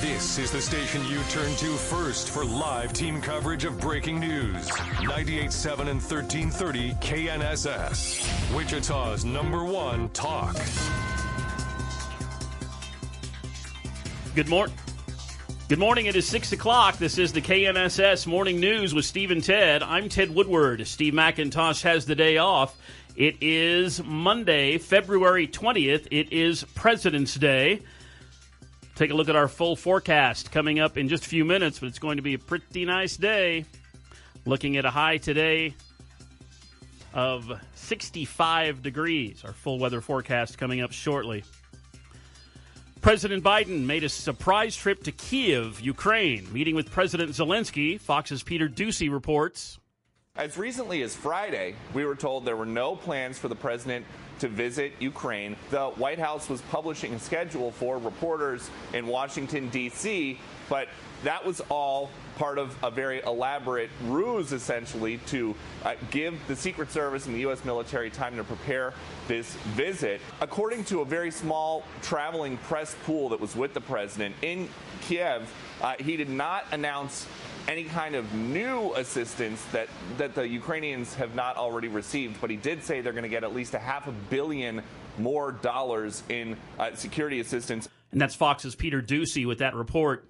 This is the station you turn to first for live team coverage of breaking news. 98.7 and 1330 KNSS. Wichita's #1 talk. Good morning. It is 6 o'clock. This is the KNSS Morning News with Steve and Ted. I'm Ted Woodward. Steve McIntosh has the day off. It is Monday, February 20th. It is President's Day. Take a look at our full forecast coming up in just a few minutes, but it's going to be a pretty nice day. Looking at a high today of 65 degrees. Our full weather forecast coming up shortly. President Biden made a surprise trip to Kyiv, Ukraine, meeting with President Zelensky. Fox's Peter Ducey reports. As recently as Friday, we were told there were no plans for the president to visit Ukraine. The White House was publishing a schedule for reporters in Washington, D.C., but that was all part of a very elaborate ruse, essentially, to give the Secret Service and the U.S. military time to prepare this visit. According to a very small traveling press pool that was with the president in Kyiv, he did not announce any kind of new assistance that the Ukrainians have not already received, but he did say they're going to get at least $500 million more dollars in security assistance. And that's Fox's Peter Ducey with that report.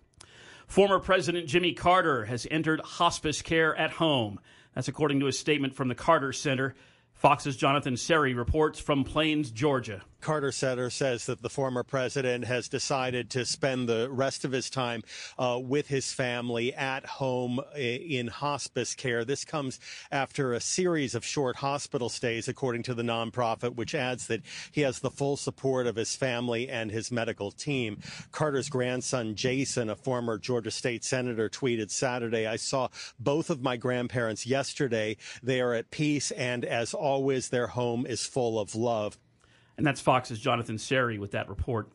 Former President Jimmy Carter has entered hospice care at home. That's according to a statement from the Carter Center. Fox's Jonathan Seri reports from Plains, Georgia. Carter Center says that the former president has decided to spend the rest of his time with his family at home in hospice care. This comes after a series of short hospital stays, according to the nonprofit, which adds that he has the full support of his family and his medical team. Carter's grandson, Jason, a former Georgia state senator, tweeted Saturday, "I saw both of my grandparents yesterday. They are at peace, and as always, their home is full of love." And that's Fox's Jonathan Seri with that report.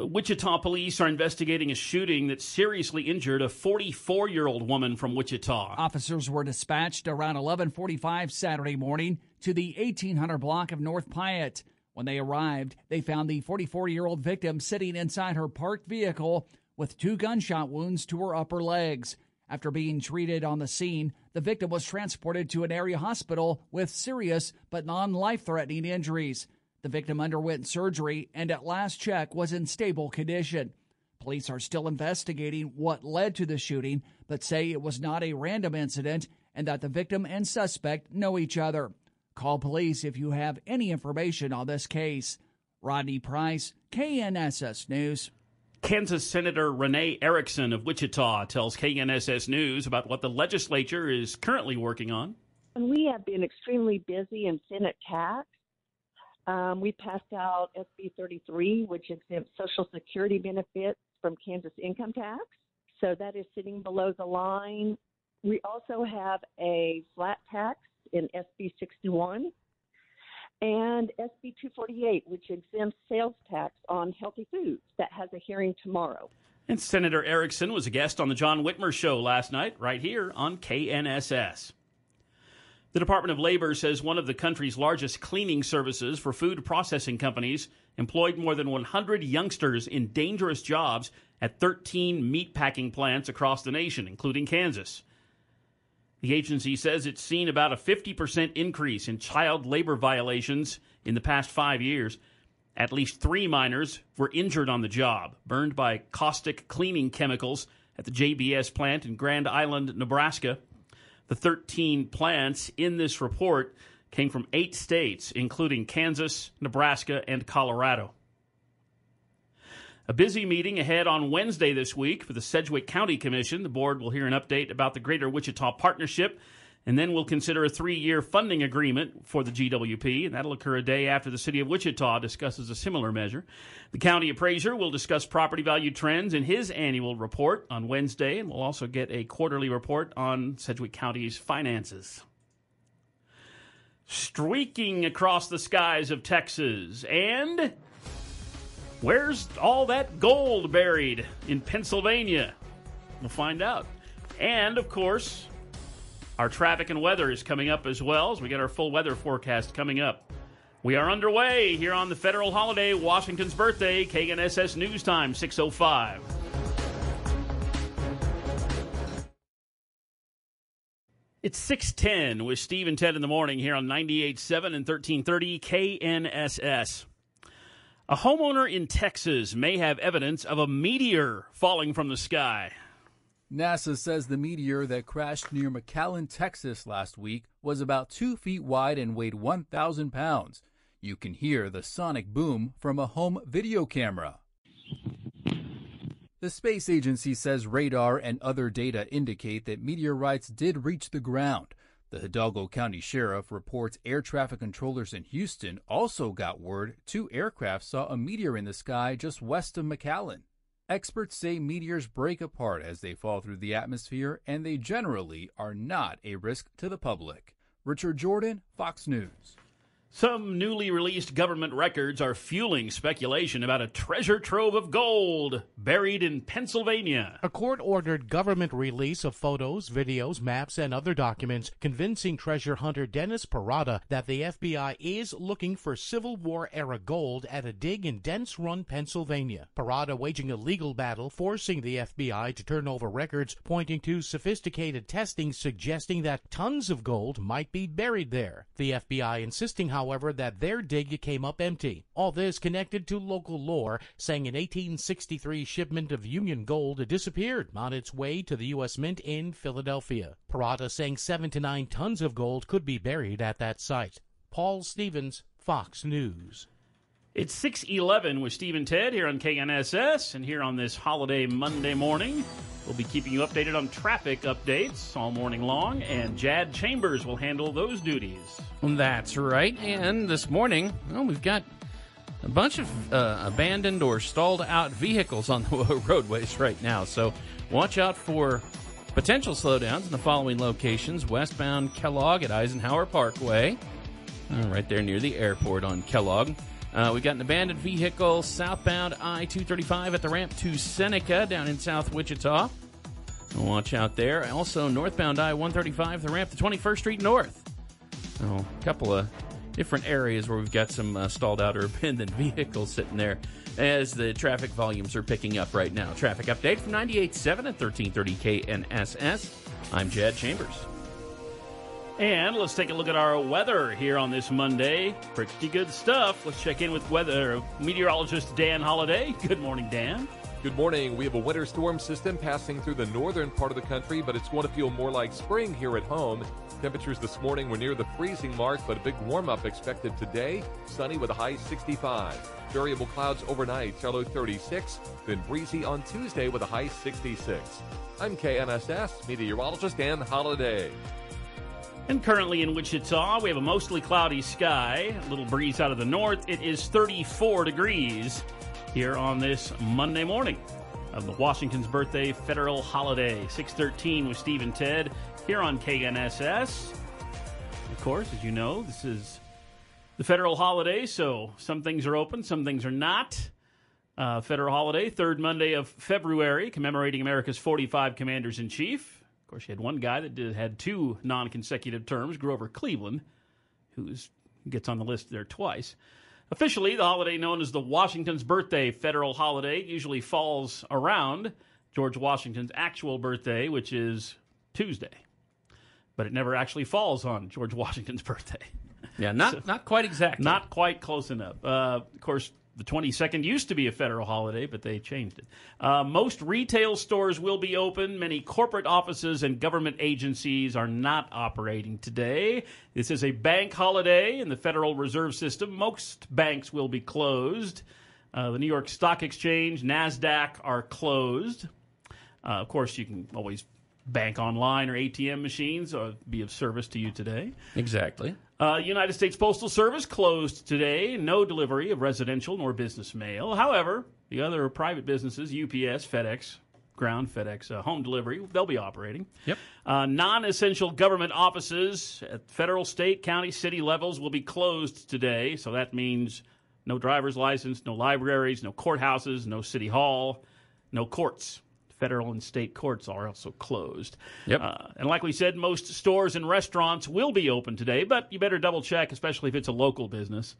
Wichita police are investigating a shooting that seriously injured a 44-year-old woman from Wichita. Officers were dispatched around 11:45 Saturday morning to the 1800 block of North Piatt. When they arrived, they found the 44-year-old victim sitting inside her parked vehicle with 2 gunshot wounds to her upper legs. After being treated on the scene, the victim was transported to an area hospital with serious but non-life-threatening injuries. The victim underwent surgery and at last check was in stable condition. Police are still investigating what led to the shooting, but say it was not a random incident and that the victim and suspect know each other. Call police if you have any information on this case. Rodney Price, KNSS News. Kansas Senator Renee Erickson of Wichita tells KNSS News about what the legislature is currently working on. We have been extremely busy in Senate tax. We passed out SB 33, which exempts Social Security benefits from Kansas income tax. So that is sitting below the line. We also have a flat tax in SB 61 and SB 248, which exempts sales tax on healthy foods. That has a hearing tomorrow. And Senator Erickson was a guest on the John Whitmer Show last night, right here on KNSS. The Department of Labor says one of the country's largest cleaning services for food processing companies employed more than 100 youngsters in dangerous jobs at 13 meatpacking plants across the nation, including Kansas. The agency says it's seen about a 50% increase in child labor violations in the past 5 years. At least 3 miners were injured on the job, burned by caustic cleaning chemicals at the JBS plant in Grand Island, Nebraska. The 13 plants in this report came from 8 states, including Kansas, Nebraska, and Colorado. A busy meeting ahead on Wednesday this week for the Sedgwick County Commission. The board will hear an update about the Greater Wichita Partnership, and then we'll consider a 3-year funding agreement for the GWP, and that'll occur a day after the city of Wichita discusses a similar measure. The county appraiser will discuss property value trends in his annual report on Wednesday, and we'll also get a quarterly report on Sedgwick County's finances. Streaking across the skies of Texas, and where's all that gold buried in Pennsylvania? We'll find out. And, of course, our traffic and weather is coming up as well, as we get our full weather forecast coming up. We are underway here on the federal holiday, Washington's birthday, KNSS News Time, 6:05. It's 6:10 with Steve and Ted in the morning here on 98.7 and 1330 KNSS. A homeowner in Texas may have evidence of a meteor falling from the sky. NASA says the meteor that crashed near McAllen, Texas last week was about 2 feet wide and weighed 1,000 pounds. You can hear the sonic boom from a home video camera. The space agency says radar and other data indicate that meteorites did reach the ground. The Hidalgo County Sheriff reports air traffic controllers in Houston also got word 2 aircraft saw a meteor in the sky just west of McAllen. Experts say meteors break apart as they fall through the atmosphere, and they generally are not a risk to the public. Richard Jordan, Fox News. Some newly released government records are fueling speculation about a treasure trove of gold buried in Pennsylvania. A court-ordered government release of photos, videos, maps, and other documents convincing treasure hunter Dennis Parada that the FBI is looking for Civil War-era gold at a dig in Dents Run, Pennsylvania. Parada waging a legal battle, forcing the FBI to turn over records pointing to sophisticated testing suggesting that tons of gold might be buried there. The FBI insisting, however, that their dig came up empty. All this connected to local lore, saying an 1863 shipment of Union gold disappeared on its way to the U.S. Mint in Philadelphia. Parada saying 7 to 9 tons of gold could be buried at that site. Paul Stevens, Fox News. It's 6:11 with Steve and Ted here on KNSS, and here on this holiday Monday morning, we'll be keeping you updated on traffic updates all morning long, and Jad Chambers will handle those duties. That's right. And this morning, well, we've got a bunch of abandoned or stalled out vehicles on the roadways right now. So watch out for potential slowdowns in the following locations. Westbound Kellogg at Eisenhower Parkway, right there near the airport on Kellogg. We've got an abandoned vehicle southbound I-235 at the ramp to Seneca down in South Wichita. Watch out there. Also northbound I-135, the ramp to 21st Street North. Oh, a couple of different areas where we've got some stalled out or abandoned vehicles sitting there as the traffic volumes are picking up right now. Traffic update from 98.7 at 1330 KNSS. I'm Jad Chambers. And let's take a look at our weather here on this Monday. Pretty good stuff. Let's check in with weather meteorologist Dan Holliday. Good morning, Dan. Good morning. We have a winter storm system passing through the northern part of the country, but it's going to feel more like spring here at home. Temperatures this morning were near the freezing mark, but a big warm-up expected today. Sunny with a high 65. Variable clouds overnight, shallow 36, then breezy on Tuesday with a high 66. I'm KNSS meteorologist Dan Holliday. And currently in Wichita, we have a mostly cloudy sky, a little breeze out of the north. It is 34 degrees here on this Monday morning of the Washington's birthday federal holiday. 6:13 with Steve and Ted here on KNSS. Of course, as you know, this is the federal holiday, so some things are open, some things are not. Federal holiday, third Monday of February, commemorating America's 45 commanders-in-chief. Of course, you had one guy that had 2 non-consecutive terms, Grover Cleveland, who gets on the list there twice. Officially, the holiday known as the Washington's Birthday Federal Holiday usually falls around George Washington's actual birthday, which is Tuesday. But it never actually falls on George Washington's birthday. Yeah, not quite exactly. Not quite close enough. Of course, The 22nd used to be a federal holiday, but they changed it. Most retail stores will be open. Many corporate offices and government agencies are not operating today. This is a bank holiday in the Federal Reserve System. Most banks will be closed. The New York Stock Exchange, NASDAQ are closed. Of course, you can always bank online or ATM machines be of service to you today. Exactly. United States Postal Service closed today. No delivery of residential nor business mail. However, the other private businesses, UPS, FedEx, Ground, FedEx, Home Delivery, they'll be operating. Yep. Non-essential government offices at federal, state, county, city levels will be closed today. So that means no driver's license, no libraries, no courthouses, no city hall, no courts. Federal and state courts are also closed. Yep. And like we said, most stores and restaurants will be open today, but you better double-check, especially if it's a local business.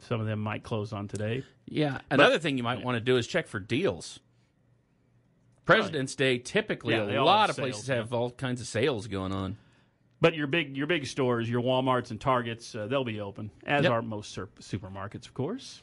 Some of them might close on today. Yeah. Another thing you might want to do is check for deals. President's Day, typically a lot of places have all kinds of sales going on. But your big stores, your Walmarts and Targets, they'll be open, as are most supermarkets, of course.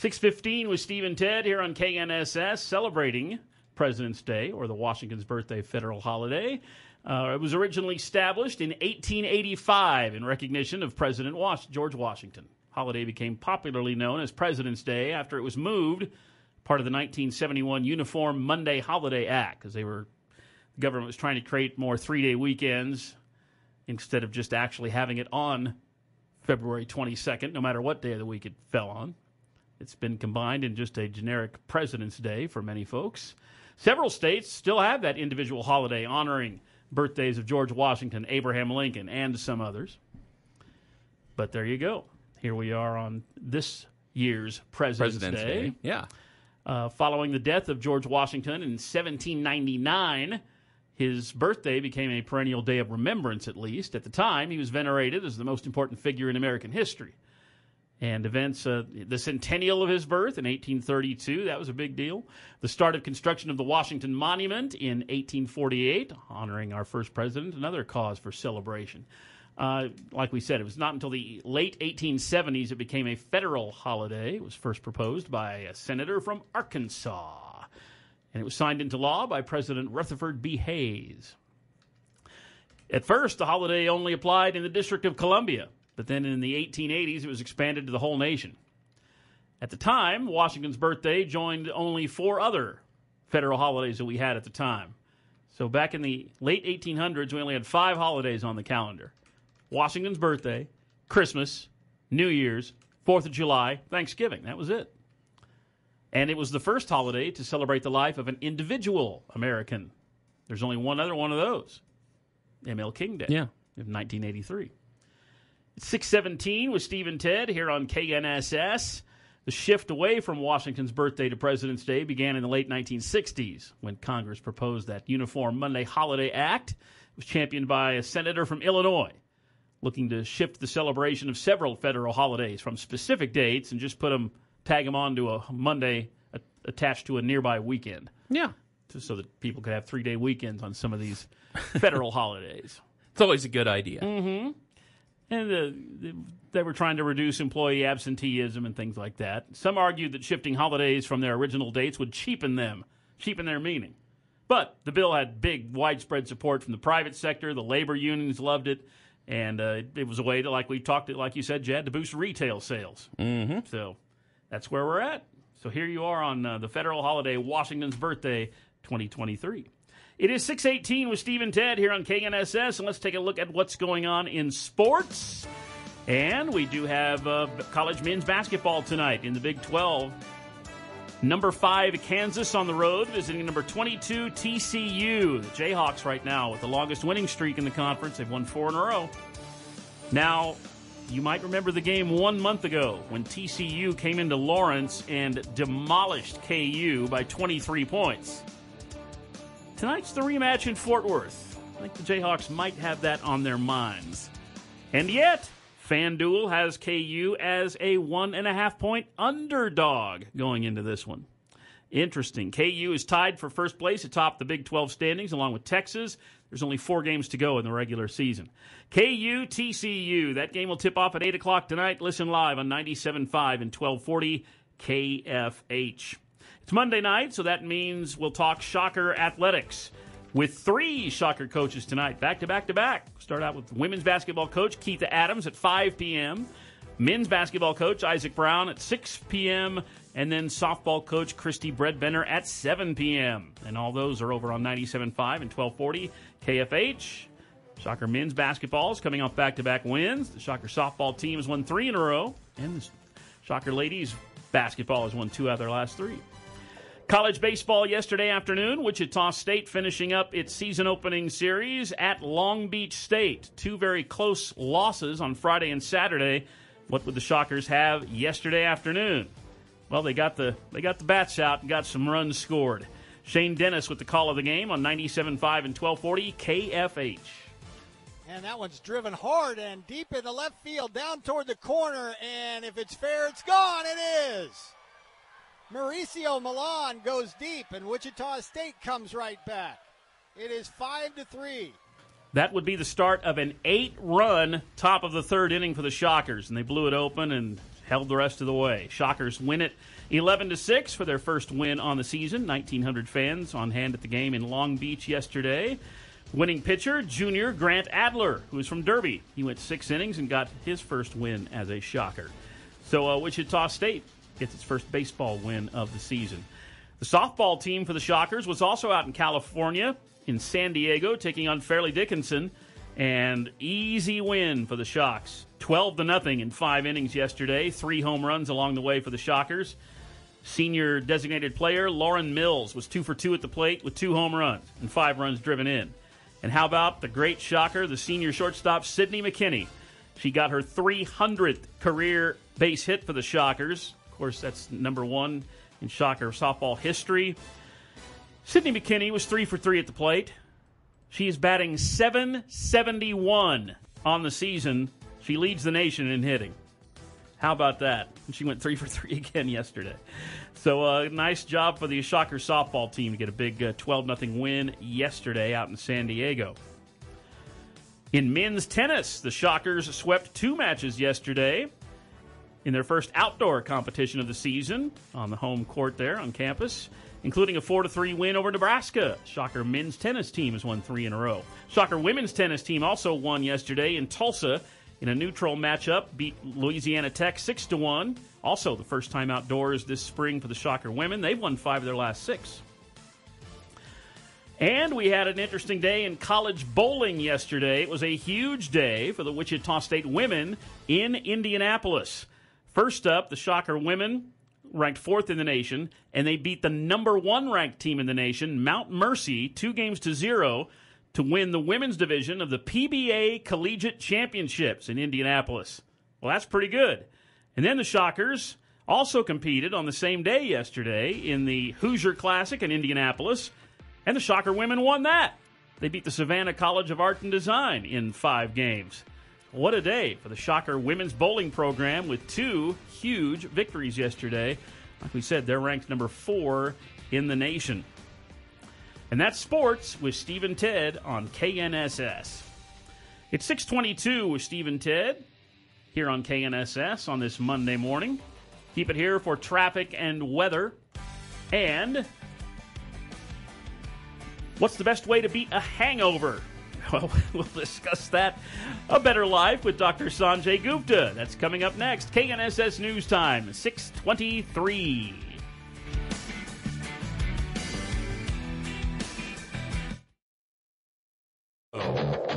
6:15 with Steve and Ted here on KNSS, celebrating President's Day, or the Washington's Birthday federal holiday. It was originally established in 1885 in recognition of President George Washington. Holiday became popularly known as President's Day after it was moved, part of the 1971 Uniform Monday Holiday Act, because the government was trying to create more three-day weekends instead of just actually having it on February 22nd, no matter what day of the week it fell on. It's been combined in just a generic President's Day for many folks. Several states still have that individual holiday honoring birthdays of George Washington, Abraham Lincoln, and some others. But there you go. Here we are on this year's President's Day. Yeah. Following the death of George Washington in 1799, his birthday became a perennial day of remembrance, at least. At the time, he was venerated as the most important figure in American history. And events, the centennial of his birth in 1832, that was a big deal. The start of construction of the Washington Monument in 1848, honoring our first president, another cause for celebration. Like we said, it was not until the late 1870s it became a federal holiday. It was first proposed by a senator from Arkansas, and it was signed into law by President Rutherford B. Hayes. At first, the holiday only applied in the District of Columbia. But then in the 1880s, it was expanded to the whole nation. At the time, Washington's birthday joined only four other federal holidays that we had at the time. So back in the late 1800s, we only had five holidays on the calendar. Washington's birthday, Christmas, New Year's, 4th of July, Thanksgiving. That was it. And it was the first holiday to celebrate the life of an individual American. There's only one other one of those, ML King Day of 1983. 6:17 with Steve and Ted here on KNSS. The shift away from Washington's birthday to President's Day began in the late 1960s when Congress proposed that Uniform Monday Holiday Act. It was championed by a senator from Illinois looking to shift the celebration of several federal holidays from specific dates and just tag them onto a Monday attached to a nearby weekend. Yeah. So that people could have three-day weekends on some of these federal holidays. It's always a good idea. Mm-hmm. And they were trying to reduce employee absenteeism and things like that. Some argued that shifting holidays from their original dates would cheapen their meaning. But the bill had big, widespread support from the private sector. The labor unions loved it. And it was a way to, like you said, Jed, to boost retail sales. Mm-hmm. So that's where we're at. So here you are on the federal holiday, Washington's Birthday 2023. It is 6:18 with Steve and Ted here on KNSS, and let's take a look at what's going on in sports. And we do have college men's basketball tonight in the Big 12. Number 5, Kansas on the road, visiting number 22, TCU. The Jayhawks right now with the longest winning streak in the conference. They've won 4 in a row. Now, you might remember the game 1 month ago when TCU came into Lawrence and demolished KU by 23 points. Tonight's the rematch in Fort Worth. I think the Jayhawks might have that on their minds. And yet, FanDuel has KU as a 1.5-point underdog going into this one. Interesting. KU is tied for first place atop the Big 12 standings along with Texas. There's only 4 games to go in the regular season. KU, TCU. That game will tip off at 8 o'clock tonight. Listen live on 97.5 and 1240 KFH. It's Monday night, so that means we'll talk Shocker Athletics with 3 Shocker coaches tonight, back-to-back-to-back. We'll start out with women's basketball coach Keith Adams at 5 p.m., men's basketball coach Isaac Brown at 6 p.m., and then softball coach Christy Bredbender at 7 p.m. And all those are over on 97.5 and 1240 KFH. Shocker men's basketball is coming off back-to-back wins. The Shocker softball team has won 3 in a row, and the Shocker ladies basketball has won 2 out of their last 3. College baseball yesterday afternoon, Wichita State finishing up its season-opening series at Long Beach State. 2 very close losses on Friday and Saturday. What would the Shockers have yesterday afternoon? Well, they got the bats out and got some runs scored. Shane Dennis with the call of the game on 97.5 and 1240 KFH. And that one's driven hard and deep in the left field, down toward the corner, and if it's fair, it's gone. It is. Mauricio Milan goes deep, and Wichita State comes right back. It is 5-3. That would be the start of an 8-run top of the third inning for the Shockers, and they blew it open and held the rest of the way. Shockers win it 11-6 for their first win on the season. 1,900 fans on hand at the game in Long Beach yesterday. Winning pitcher, junior Grant Adler, who is from Derby. He went 6 innings and got his first win as a Shocker. So Wichita State gets its first baseball win of the season. The softball team for the Shockers was also out in California, in San Diego, taking on Fairleigh Dickinson, and easy win for the Shocks. 12-0 in 5 innings yesterday, 3 home runs along the way for the Shockers. Senior designated player Lauren Mills was 2 for 2 at the plate with 2 home runs and 5 runs driven in. And how about the great Shocker, the senior shortstop Sydney McKinney? She got her 300th career base hit for the Shockers. Of course, that's number 1 in Shocker softball history. Sydney McKinney was 3 for 3 at the plate. She is batting .771 on the season. She leads the nation in hitting. How about that? She went 3 for 3 again yesterday. So nice job for the Shocker softball team to get a big 12-0 win yesterday out in San Diego. In men's tennis, the Shockers swept 2 matches yesterday in their first outdoor competition of the season on the home court there on campus, including a 4-3 win over Nebraska. Shocker men's tennis team has won 3 in a row. Shocker women's tennis team also won yesterday in Tulsa in a neutral matchup, beat Louisiana Tech 6-1. Also the first time outdoors this spring for the Shocker women. They've won 5 of their last 6. And we had an interesting day in college bowling yesterday. It was a huge day for the Wichita State women in Indianapolis. First up, the Shocker women ranked 4th in the nation, and they beat the number 1 ranked team in the nation, Mount Mercy, 2-0, to win the women's division of the PBA Collegiate Championships in Indianapolis. Well, that's pretty good. And then the Shockers also competed on the same day yesterday in the Hoosier Classic in Indianapolis, and the Shocker women won that. They beat the Savannah College of Art and Design in 5 games. What a day for the Shocker women's bowling program with 2 huge victories yesterday. Like we said, they're ranked number 4 in the nation. And that's sports with Steve and Ted on KNSS. It's 6:22 with Steve and Ted here on KNSS on this Monday morning. Keep it here for traffic and weather. And what's the best way to beat a hangover? Well, we'll discuss that. A Better Life with Dr. Sanjay Gupta. That's coming up next. KNSS News Time, 6:23.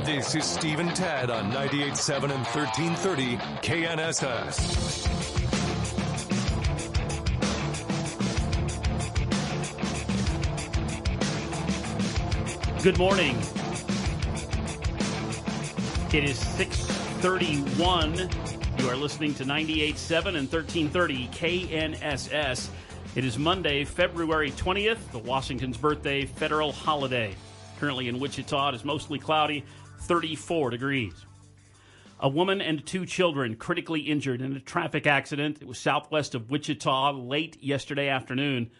This is Steve and Tad on 98.7 and 1330 KNSS. Good morning. It is 6:31. You are listening to 98.7 and 1330 KNSS. It is Monday, February 20th, the Washington's birthday federal holiday. Currently in Wichita, it is mostly cloudy, 34 degrees. A woman and 2 children critically injured in a traffic accident. It was southwest of Wichita late yesterday afternoon.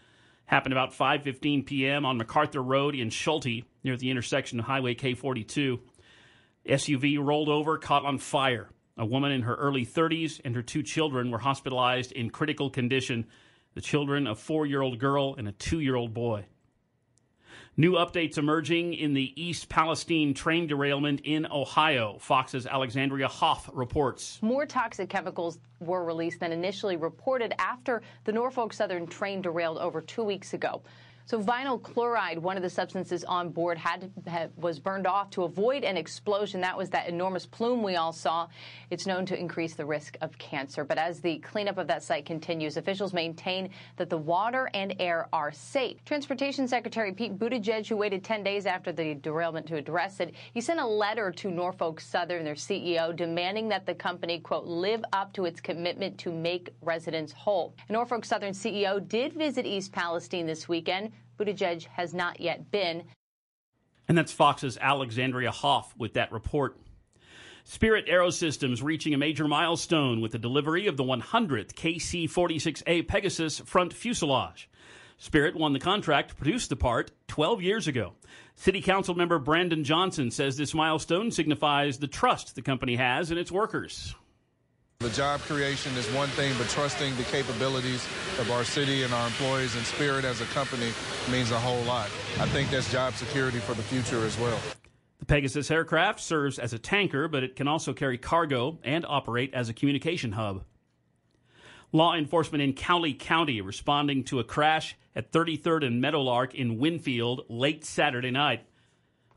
Happened about 5:15 p.m. on MacArthur Road in Schulte, near the intersection of Highway K-42. SUV rolled over, caught on fire. A woman in her early 30s and her two children were hospitalized in critical condition, the children a 4-year-old girl and a 2-year-old boy. New updates emerging in the East Palestine train derailment in Ohio. Fox's Alexandria Hoff reports. More toxic chemicals were released than initially reported after the Norfolk Southern train derailed over 2 weeks ago. So vinyl chloride, one of the substances on board, was burned off to avoid an explosion. That was that enormous plume we all saw. It's known to increase the risk of cancer. But as the cleanup of that site continues, officials maintain that the water and air are safe. Transportation Secretary Pete Buttigieg, who waited 10 days after the derailment to address it, he sent a letter to Norfolk Southern, their CEO, demanding that the company, quote, live up to its commitment to make residents whole. And Norfolk Southern CEO did visit East Palestine this weekend. Buttigieg has not yet been. And that's Fox's Alexandria Hoff with that report. Spirit Aerosystems reaching a major milestone with the delivery of the 100th KC-46A Pegasus front fuselage. Spirit won the contract to produce the part 12 years ago. City Council member Brandon Johnson says this milestone signifies the trust the company has in its workers. The job creation is one thing, but trusting the capabilities of our city and our employees and Spirit as a company means a whole lot. I think that's job security for the future as well. The Pegasus aircraft serves as a tanker, but it can also carry cargo and operate as a communication hub. Law enforcement in Cowley County responding to a crash at 33rd and Meadowlark in Winfield late Saturday night.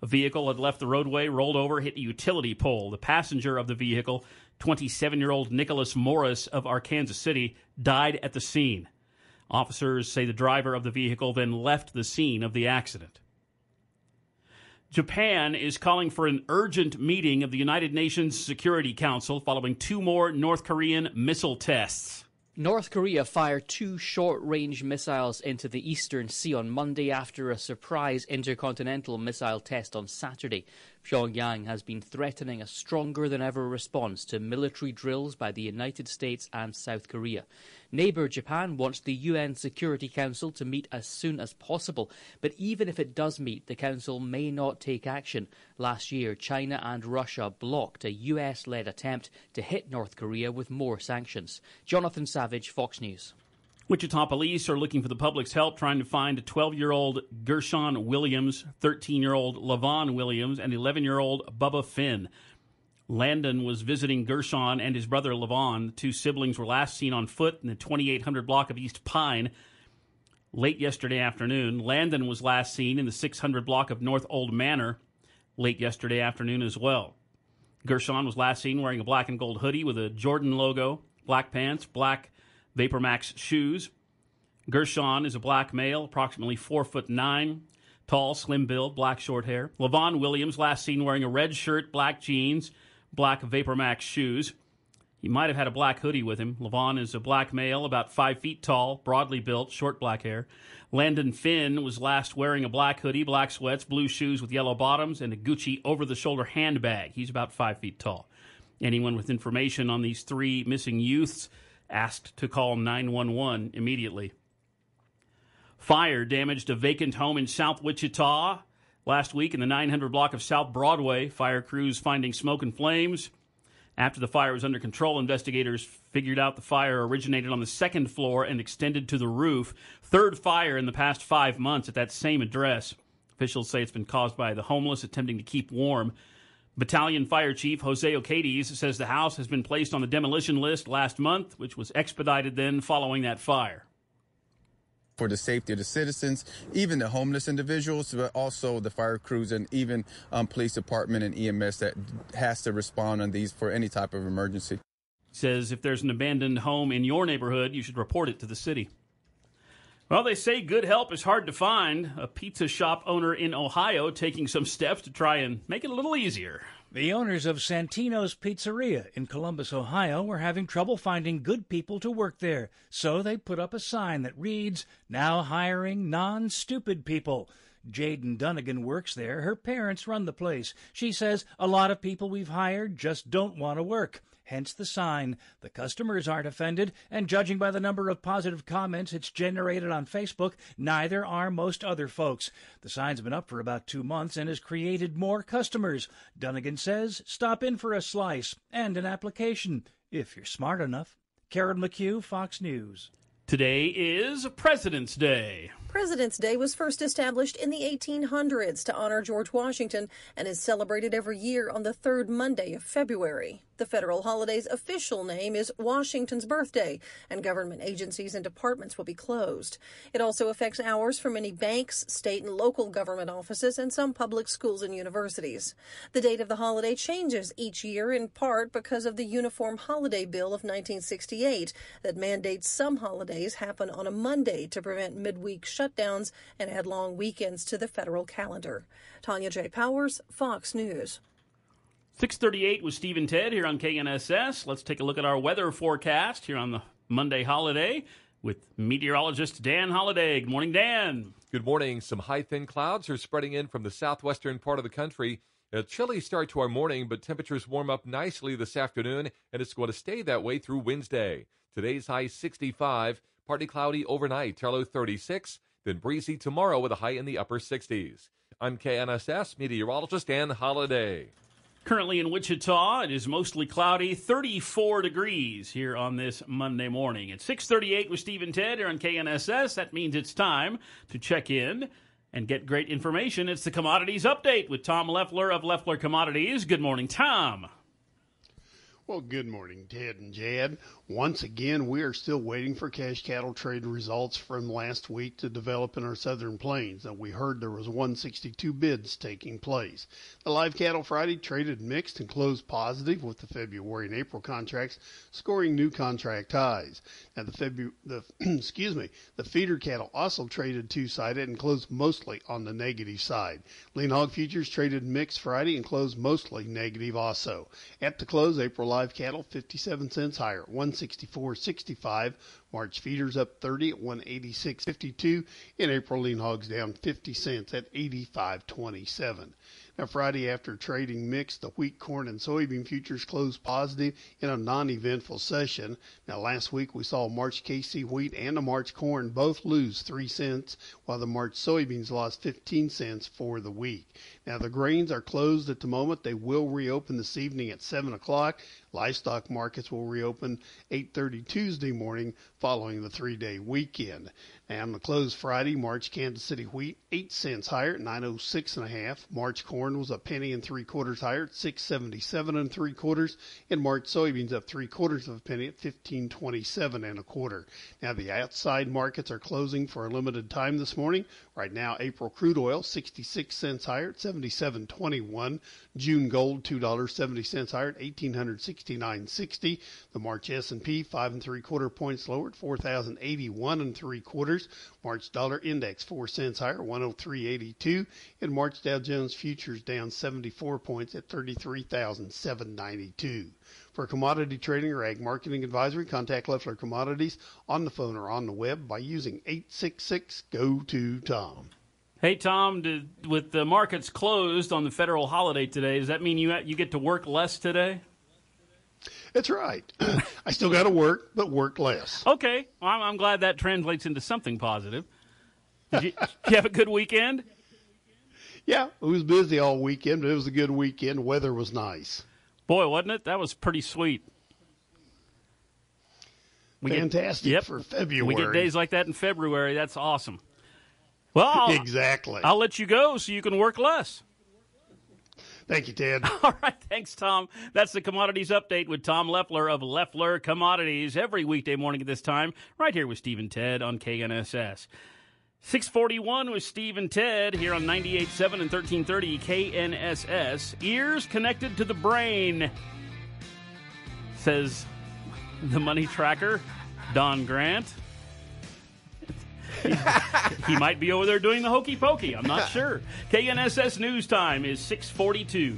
A vehicle had left the roadway, rolled over, hit a utility pole. The passenger of the vehicle, 27-year-old Nicholas Morris of Arkansas City, died at the scene. Officers say the driver of the vehicle then left the scene of the accident. Japan is calling for an urgent meeting of the United Nations Security Council following 2 more North Korean missile tests. North Korea fired 2 short-range missiles into the Eastern Sea on Monday after a surprise intercontinental missile test on Saturday. Pyongyang has been threatening a stronger-than-ever response to military drills by the United States and South Korea. Neighbour Japan wants the UN Security Council to meet as soon as possible, but even if it does meet, the Council may not take action. Last year, China and Russia blocked a US-led attempt to hit North Korea with more sanctions. Jonathan Savage, Fox News. Wichita police are looking for the public's help trying to find a 12-year-old Gershon Williams, 13-year-old LaVon Williams, and 11-year-old Bubba Finn. Landon was visiting Gershon and his brother LaVon. The 2 siblings were last seen on foot in the 2800 block of East Pine. Late yesterday afternoon, Landon was last seen in the 600 block of North Old Manor late yesterday afternoon as well. Gershon was last seen wearing a black and gold hoodie with a Jordan logo, black pants, black VaporMax shoes. Gershon is a black male, approximately 4'9", tall, slim build, black short hair. LaVon Williams last seen wearing a red shirt, black jeans, black VaporMax shoes. He might have had a black hoodie with him. LaVon is a black male, about 5 feet tall, broadly built, short black hair. Landon Finn was last wearing a black hoodie, black sweats, blue shoes with yellow bottoms, and a Gucci over-the-shoulder handbag. He's about 5 feet tall. Anyone with information on these 3 missing youths asked to call 911 immediately. Fire damaged a vacant home in South Wichita last week in the 900 block of South Broadway. Fire crews finding smoke and flames. After the fire was under control, investigators figured out the fire originated on the 2nd floor and extended to the roof. 3rd fire in the past 5 months at that same address. Officials say it's been caused by the homeless attempting to keep warm. Battalion Fire Chief Jose O'Cadies says the house has been placed on the demolition list last month, which was expedited then following that fire. For the safety of the citizens, even the homeless individuals, but also the fire crews and even police department and EMS that has to respond on these for any type of emergency. Says if there's an abandoned home in your neighborhood, you should report it to the city. Well, they say good help is hard to find. A pizza shop owner in Ohio taking some steps to try and make it a little easier. The owners of Santino's Pizzeria in Columbus, Ohio, were having trouble finding good people to work there, so they put up a sign that reads, "Now hiring non-stupid people." Jaden Dunnigan works there. Her parents run the place. She says, "A lot of people we've hired just don't want to work." hence the sign. The customers aren't offended, and judging by the number of positive comments it's generated on Facebook, neither are most other folks. The sign's been up for about 2 months and has created more customers. Dunnigan says, stop in for a slice and an application, if you're smart enough. Karen McHugh, Fox News. Today is President's Day. President's Day was first established in the 1800s to honor George Washington and is celebrated every year on the third Monday of February. The federal holiday's official name is Washington's Birthday, and government agencies and departments will be closed. It also affects hours for many banks, state and local government offices, and some public schools and universities. The date of the holiday changes each year in part because of the Uniform Holiday Bill of 1968 that mandates some holidays happen on a Monday to prevent midweek shutdowns and add long weekends to the federal calendar. Tanya J. Powers, Fox News. 6:38 with Steve and Ted here on KNSS. Let's take a look at our weather forecast here on the Monday holiday with meteorologist Dan Holliday. Good morning, Dan. Good morning. Some high thin clouds are spreading in from the southwestern part of the country. A chilly start to our morning, but temperatures warm up nicely this afternoon, and it's going to stay that way through Wednesday. Today's high 65, partly cloudy overnight, low 36, then breezy tomorrow with a high in the upper 60s. I'm KNSS meteorologist Dan Holliday. Currently in Wichita, it is mostly cloudy, 34 degrees here on this Monday morning. It's 6:38 with Steve and Ted here on KNSS. That means it's time to check in and get great information. It's the Commodities Update with Tom Leffler of Leffler Commodities. Good morning, Tom. Well, good morning, Ted and Jad. Once again, we are still waiting for cash cattle trade results from last week to develop in our southern plains. Now, we heard there was 162 bids taking place. The live cattle Friday traded mixed and closed positive with the February and April contracts scoring new contract highs. Now, the feeder cattle also traded two-sided and closed mostly on the negative side. Lean hog futures traded mixed Friday and closed mostly negative also. At the close, April live cattle 57 cents higher, 164.65. March feeders up 30 at 186.52, and April lean hogs down 50 cents at 85.27. Now, Friday after trading mixed, the wheat, corn, and soybean futures closed positive in a non-eventful session. Now, last week we saw March KC wheat and the March corn both lose 3 cents, while the March soybeans lost 15 cents for the week. Now, the grains are closed at the moment. They will reopen this evening at 7 o'clock. Livestock markets will reopen 8:30 Tuesday morning following the three-day weekend. Now, on the close Friday, March Kansas City wheat 8 cents higher at 906.5. March corn was a penny and 3/4 higher at 6.77 3/4, and March soybeans up 3/4 of a penny at 15.27 1/4. Now, the outside markets are closing for a limited time this morning. Right now, April crude oil 66 cents higher at 77.21. June gold $2.70 higher at 1,869.60. The March S&P 5 3/4 points lower at 4,081 3/4. March dollar index 4 cents higher, 103.82. And March Dow Jones futures down 74 points at 33,792. For commodity trading or ag marketing advisory, contact Leffler Commodities on the phone or on the web by using 866-GO-TO-TOM. Hey, Tom, with the markets closed on the federal holiday today, does that mean you get to work less today? That's right. I still got to work, but work less. Okay. Well, I'm glad that translates into something positive. Did you have a good weekend? Yeah, it was busy all weekend, but it was a good weekend. Weather was nice. Boy, wasn't it? That was pretty sweet. Fantastic for February. We get days like that in February. That's awesome. Well, exactly. I'll let you go so you can work less. Thank you, Ted. All right. Thanks, Tom. That's the Commodities Update with Tom Leffler of Leffler Commodities every weekday morning at this time, right here with Steve and Ted on KNSS. 6:41 with Steve and Ted here on 98.7 and 1330 KNSS. Ears connected to the brain, says the money tracker, Don Grant. He might be over there doing the hokey pokey. I'm not sure. KNSS News Time is 6:42.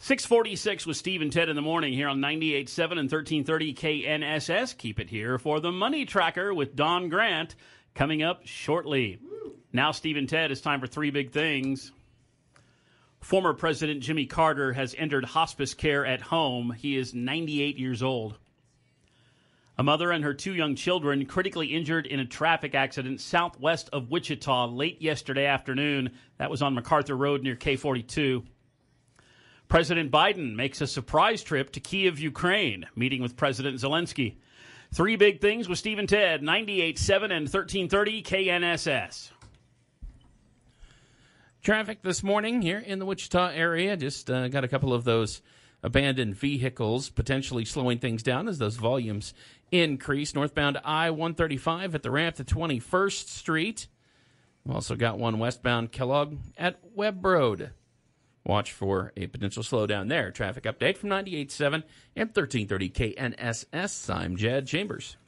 6:46 with Steve and Ted in the morning here on 98.7 and 1330 KNSS. Keep it here for the Money Tracker with Don Grant coming up shortly. Now, Steve and Ted, it's time for 3 big things. Former President Jimmy Carter has entered hospice care at home. He is 98 years old. A mother and her 2 young children critically injured in a traffic accident southwest of Wichita late yesterday afternoon. That was on MacArthur Road near K-42. President Biden makes a surprise trip to Kiev, Ukraine, meeting with President Zelensky. 3 big things with Steve and Ted, 98.7 and 1330 KNSS. Traffic this morning here in the Wichita area. Just got a couple of those abandoned vehicles potentially slowing things down as those volumes increase. Northbound I-135 at the ramp to 21st Street. We've also got one westbound Kellogg at Webb Road. Watch for a potential slowdown there. Traffic update from 98.7 and 1330 KNSS. I'm Jed Chambers.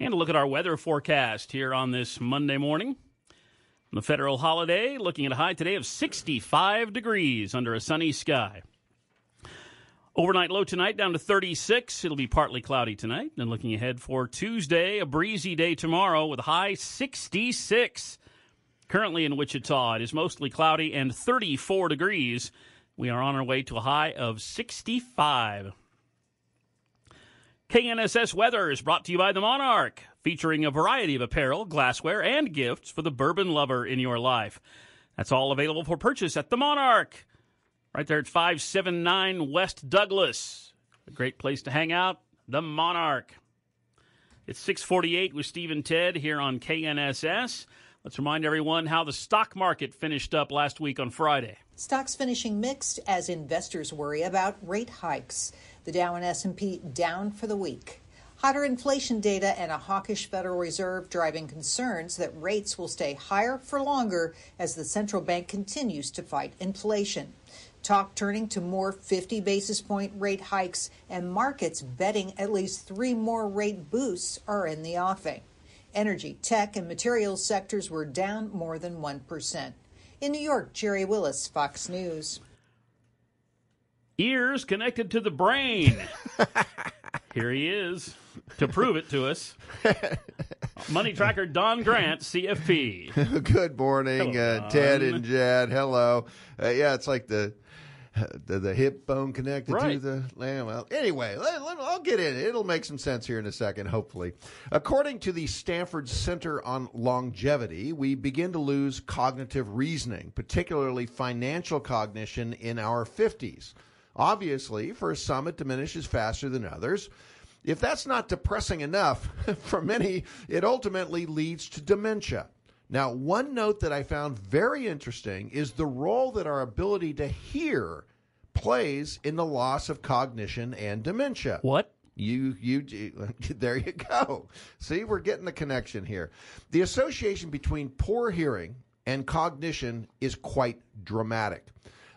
And a look at our weather forecast here on this Monday morning. On the federal holiday, looking at a high today of 65 degrees under a sunny sky. Overnight low tonight down to 36. It'll be partly cloudy tonight. And looking ahead for Tuesday, a breezy day tomorrow with a high 66. Currently in Wichita, it is mostly cloudy and 34 degrees. We are on our way to a high of 65. KNSS Weather is brought to you by The Monarch, featuring a variety of apparel, glassware, and gifts for the bourbon lover in your life. That's all available for purchase at The Monarch, right there at 579 West Douglas. A great place to hang out, The Monarch. It's 6:48 with Steve and Ted here on KNSS. Let's remind everyone how the stock market finished up last week on Friday. Stocks finishing mixed as investors worry about rate hikes. The Dow and S&P down for the week. Hotter inflation data and a hawkish Federal Reserve driving concerns that rates will stay higher for longer as the central bank continues to fight inflation. Talk turning to more 50 basis point rate hikes, and markets betting at least 3 more rate boosts are in the offing. Energy, tech, and materials sectors were down more than 1%. In New York, Jerry Willis, Fox News. Ears connected to the brain. Here he is to prove it to us. Money Tracker Don Grant, CFP. Good morning, hello, Ted and Jed. Hello. Yeah, it's like the hip bone connected right to the lamb. Well, anyway, I'll get in. It'll make some sense here in a second, hopefully. According to the Stanford Center on Longevity, we begin to lose cognitive reasoning, particularly financial cognition, in our 50s. Obviously, for some, it diminishes faster than others. If that's not depressing enough, for many, it ultimately leads to dementia. Now, one note that I found very interesting is the role that our ability to hear plays in the loss of cognition and dementia. What? You there you go. See, we're getting the connection here. The association between poor hearing and cognition is quite dramatic.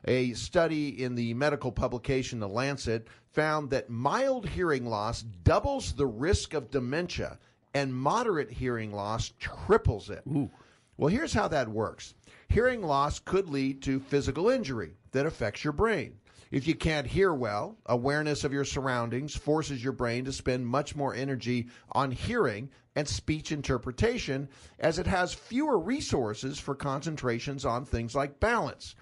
A study in the medical publication The Lancet found that mild hearing loss doubles the risk of dementia and moderate hearing loss triples it. Ooh. Well, here's how that works. Hearing loss could lead to physical injury that affects your brain. If you can't hear well, awareness of your surroundings forces your brain to spend much more energy on hearing and speech interpretation, as it has fewer resources for concentrations on things like balance.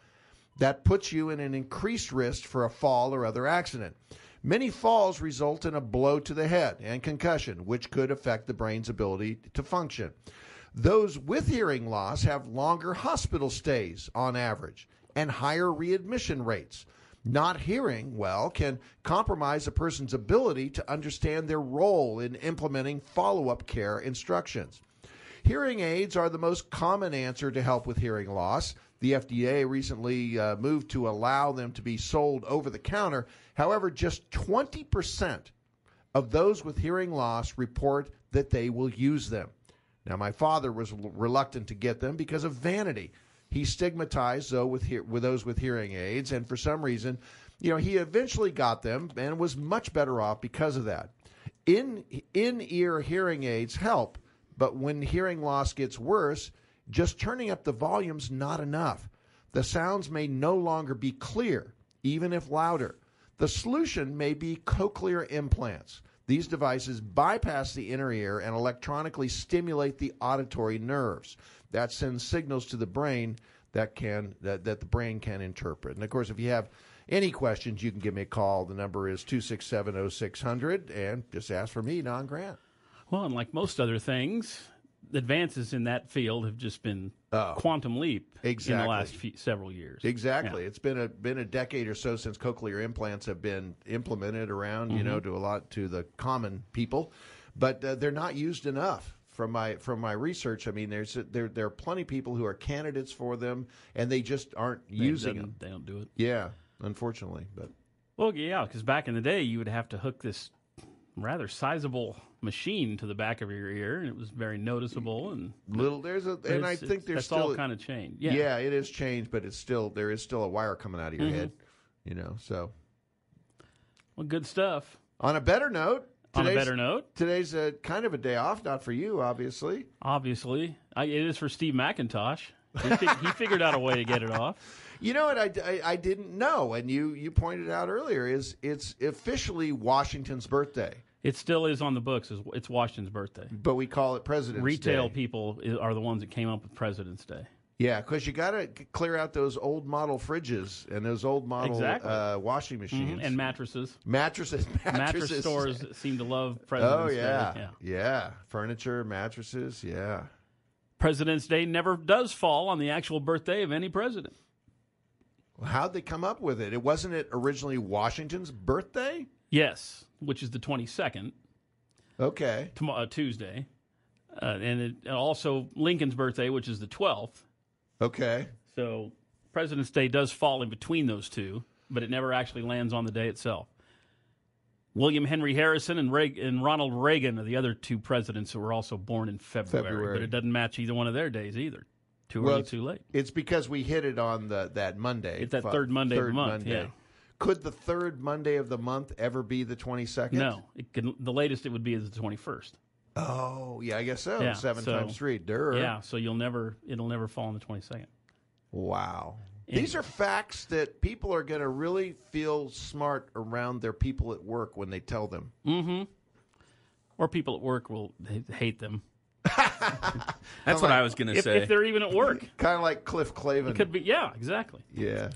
That puts you in an increased risk for a fall or other accident. Many falls result in a blow to the head and concussion, which could affect the brain's ability to function. Those with hearing loss have longer hospital stays on average and higher readmission rates. Not hearing well can compromise a person's ability to understand their role in implementing follow-up care instructions. Hearing aids are the most common answer to help with hearing loss. The FDA recently moved to allow them to be sold over the counter. However, just 20% of those with hearing loss report that they will use them. Now, my father was reluctant to get them because of vanity. He's stigmatized, though, with those with hearing aids, and for some reason, you know, he eventually got them and was much better off because of that. In-ear hearing aids help, but when hearing loss gets worse, just turning up the volume's not enough. The sounds may no longer be clear, even if louder. The solution may be cochlear implants. These devices bypass the inner ear and electronically stimulate the auditory nerves. That sends signals to the brain that the brain can interpret. And, of course, if you have any questions, you can give me a call. The number is 267-0600, and just ask for me, Don Grant. Well, and like most other things, advances in that field have just been quantum leap in the last several years. Exactly. Yeah. It's been a decade or so since cochlear implants have been implemented around, you know, to the common people, but they're not used enough. From my research, I mean, there are plenty of people who are candidates for them, and they just aren't using them. They don't do it. Yeah, unfortunately. But well, yeah, because back in the day, you would have to hook this rather sizable machine to the back of your ear, and it was very noticeable. And little there's a and I think there's that's still all kind of changed. Yeah. Yeah, it is changed, but it's still there is still a wire coming out of your head, you know. So, well, good stuff. On a better note. Today's a kind of a day off, not for you, obviously. Obviously. It is for Steve McIntosh. He figured out a way to get it off. You know what I didn't know, and you pointed out earlier, is it's officially Washington's birthday. It still is on the books. It's Washington's birthday. But we call it President's Retail Day. Retail people are the ones that came up with President's Day. Yeah, because you got to clear out those old model fridges and those old model washing machines. Mm-hmm. And mattresses. Mattress stores seem to love President's Day. Oh, yeah. Yeah. Furniture, mattresses, yeah. President's Day never does fall on the actual birthday of any president. Well, how'd they come up with it? Wasn't it originally Washington's birthday? Yes, which is the 22nd. Okay. Tuesday. And also Lincoln's birthday, which is the 12th. Okay. So President's Day does fall in between those two, but it never actually lands on the day itself. William Henry Harrison and Ronald Reagan are the other two presidents who were also born in February, but it doesn't match either one of their days either. Too early, too late. It's because we hit it on that Monday. It's that third Monday of the month, yeah. Could the third Monday of the month ever be the 22nd? No. The latest it would be is the 21st. Oh, yeah, I guess so. Yeah, 7 times 3. Durr. Yeah, so it'll never fall on the 22nd. Wow. These are facts that people are going to really feel smart around their people at work when they tell them. Mm-hmm. Or people at work will hate them. That's what I was going to say. If they're even at work. Kind of like Cliff Clavin. It could be, yeah, exactly. Yeah.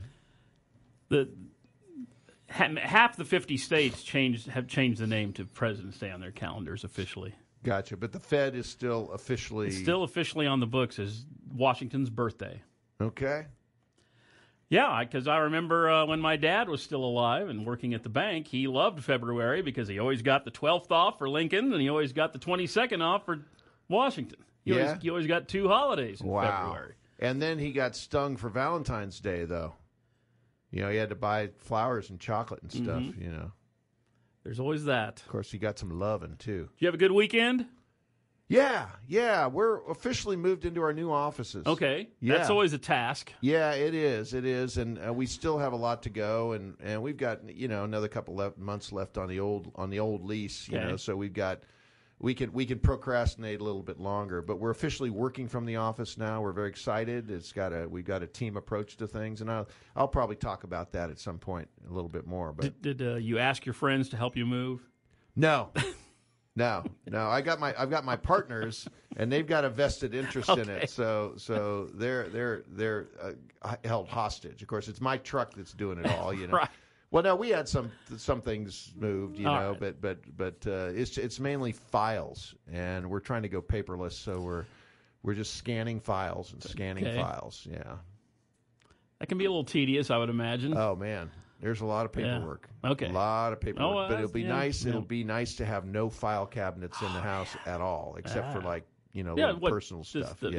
Half the 50 states have changed the name to President's Day on their calendars officially. Gotcha, but the Fed is still officially... It's still officially on the books as Washington's birthday. Okay. Yeah, because I remember when my dad was still alive and working at the bank, he loved February because he always got the 12th off for Lincoln and he always got the 22nd off for Washington. He always got two holidays in February. And then he got stung for Valentine's Day, though. You know, he had to buy flowers and chocolate and stuff, you know. There's always that. Of course, you got some loving, too. Did you have a good weekend? Yeah. We're officially moved into our new offices. Okay. Yeah. That's always a task. Yeah, it is. It is. And we still have a lot to go. And we've got, you know, another couple months left on the old lease, you know, so we've got we can procrastinate a little bit longer, but we're officially working from the office now. We're very excited. We've got a team approach to things, and I'll probably talk about that at some point a little bit more. But did you ask your friends to help you move? No. No. I've got my partners, and they've got a vested interest in it. So they're held hostage. Of course, it's my truck that's doing it all. You know. Right. Well, no, we had some things moved, you know, but it's mainly files, and we're trying to go paperless. So we're just scanning files and scanning files. Yeah. That can be a little tedious, I would imagine. Oh man. There's a lot of paperwork. Yeah. Okay. A lot of paperwork. But it'll be nice. Yeah. It'll be nice to have no file cabinets in the house at all, except for like, you know, personal stuff. So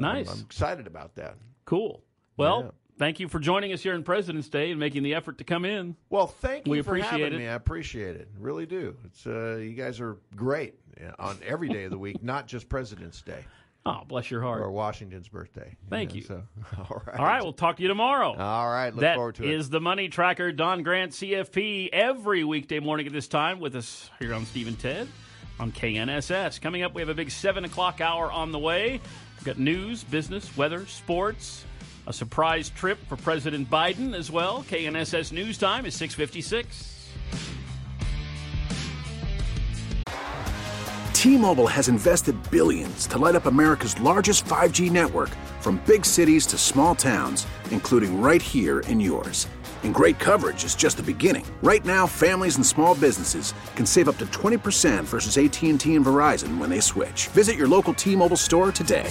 nice. I'm excited about that. Cool. Well, thank you for joining us here on President's Day and making the effort to come in. Well, thank you for having me. I appreciate it. Really do. It's you guys are great on every day of the week, not just President's Day. Oh, bless your heart. Or Washington's birthday. Thank you. So, all right, we'll talk to you tomorrow. All right, look forward to it. That is The Money Tracker, Don Grant, CFP, every weekday morning at this time with us here on Steve and Ted on KNSS. Coming up, we have a big 7 o'clock hour on the way. We've got news, business, weather, sports, a surprise trip for President Biden as well. KNSS News Time is 6:56. T-Mobile has invested billions to light up America's largest 5G network from big cities to small towns, including right here in yours. And great coverage is just the beginning. Right now, families and small businesses can save up to 20% versus AT&T and Verizon when they switch. Visit your local T-Mobile store today.